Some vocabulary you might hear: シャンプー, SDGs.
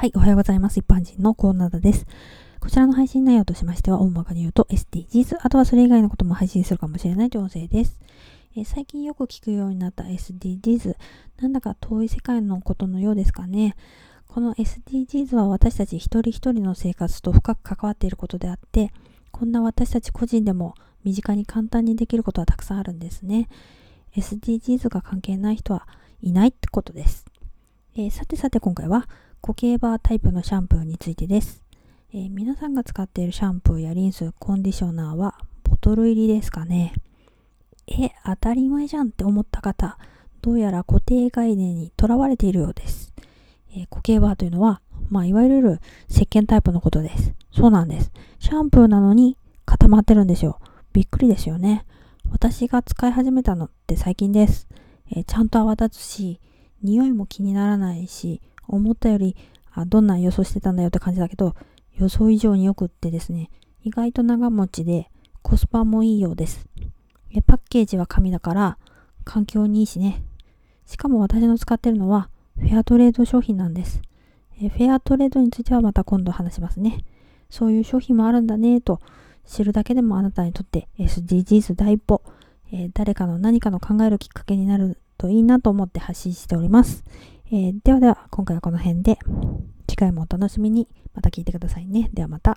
はい、おはようございます。一般人のコーナーです。こちらの配信内容としましては、大まかに言うと SDGs、 あとはそれ以外のことも配信するかもしれない情勢です。最近よく聞くようになった SDGs、 なんだか遠い世界のことのようですかね。この SDGs は私たち一人一人の生活と深く関わっていることであって、こんな私たち個人でも身近に簡単にできることはたくさんあるんですね。 SDGs が関係ない人はいないってことです。さて今回は固形バータイプのシャンプーについてです。皆さんが使っているシャンプーやリンス、コンディショナーはボトル入りですかね。当たり前じゃんって思った方、どうやら固定概念にとらわれているようです。固形バーというのは、いわゆる石鹸タイプのことです。そうなんです。シャンプーなのに固まってるんですよ。びっくりですよね。私が使い始めたのって最近です。ちゃんと泡立つし、匂いも気にならないし、思ったよりどんな予想してたんだよって感じだけど、予想以上によくってですね、意外と長持ちでコスパもいいようです。パッケージは紙だから環境にいいしね。しかも私の使ってるのはフェアトレード商品なんです。フェアトレードについてはまた今度話しますね。そういう商品もあるんだねと知るだけでも、あなたにとって SDGs 第一歩、誰かの何かの考えるきっかけになるといいなと思って発信しております。では今回はこの辺で、次回もお楽しみに。また聞いてくださいね。ではまた。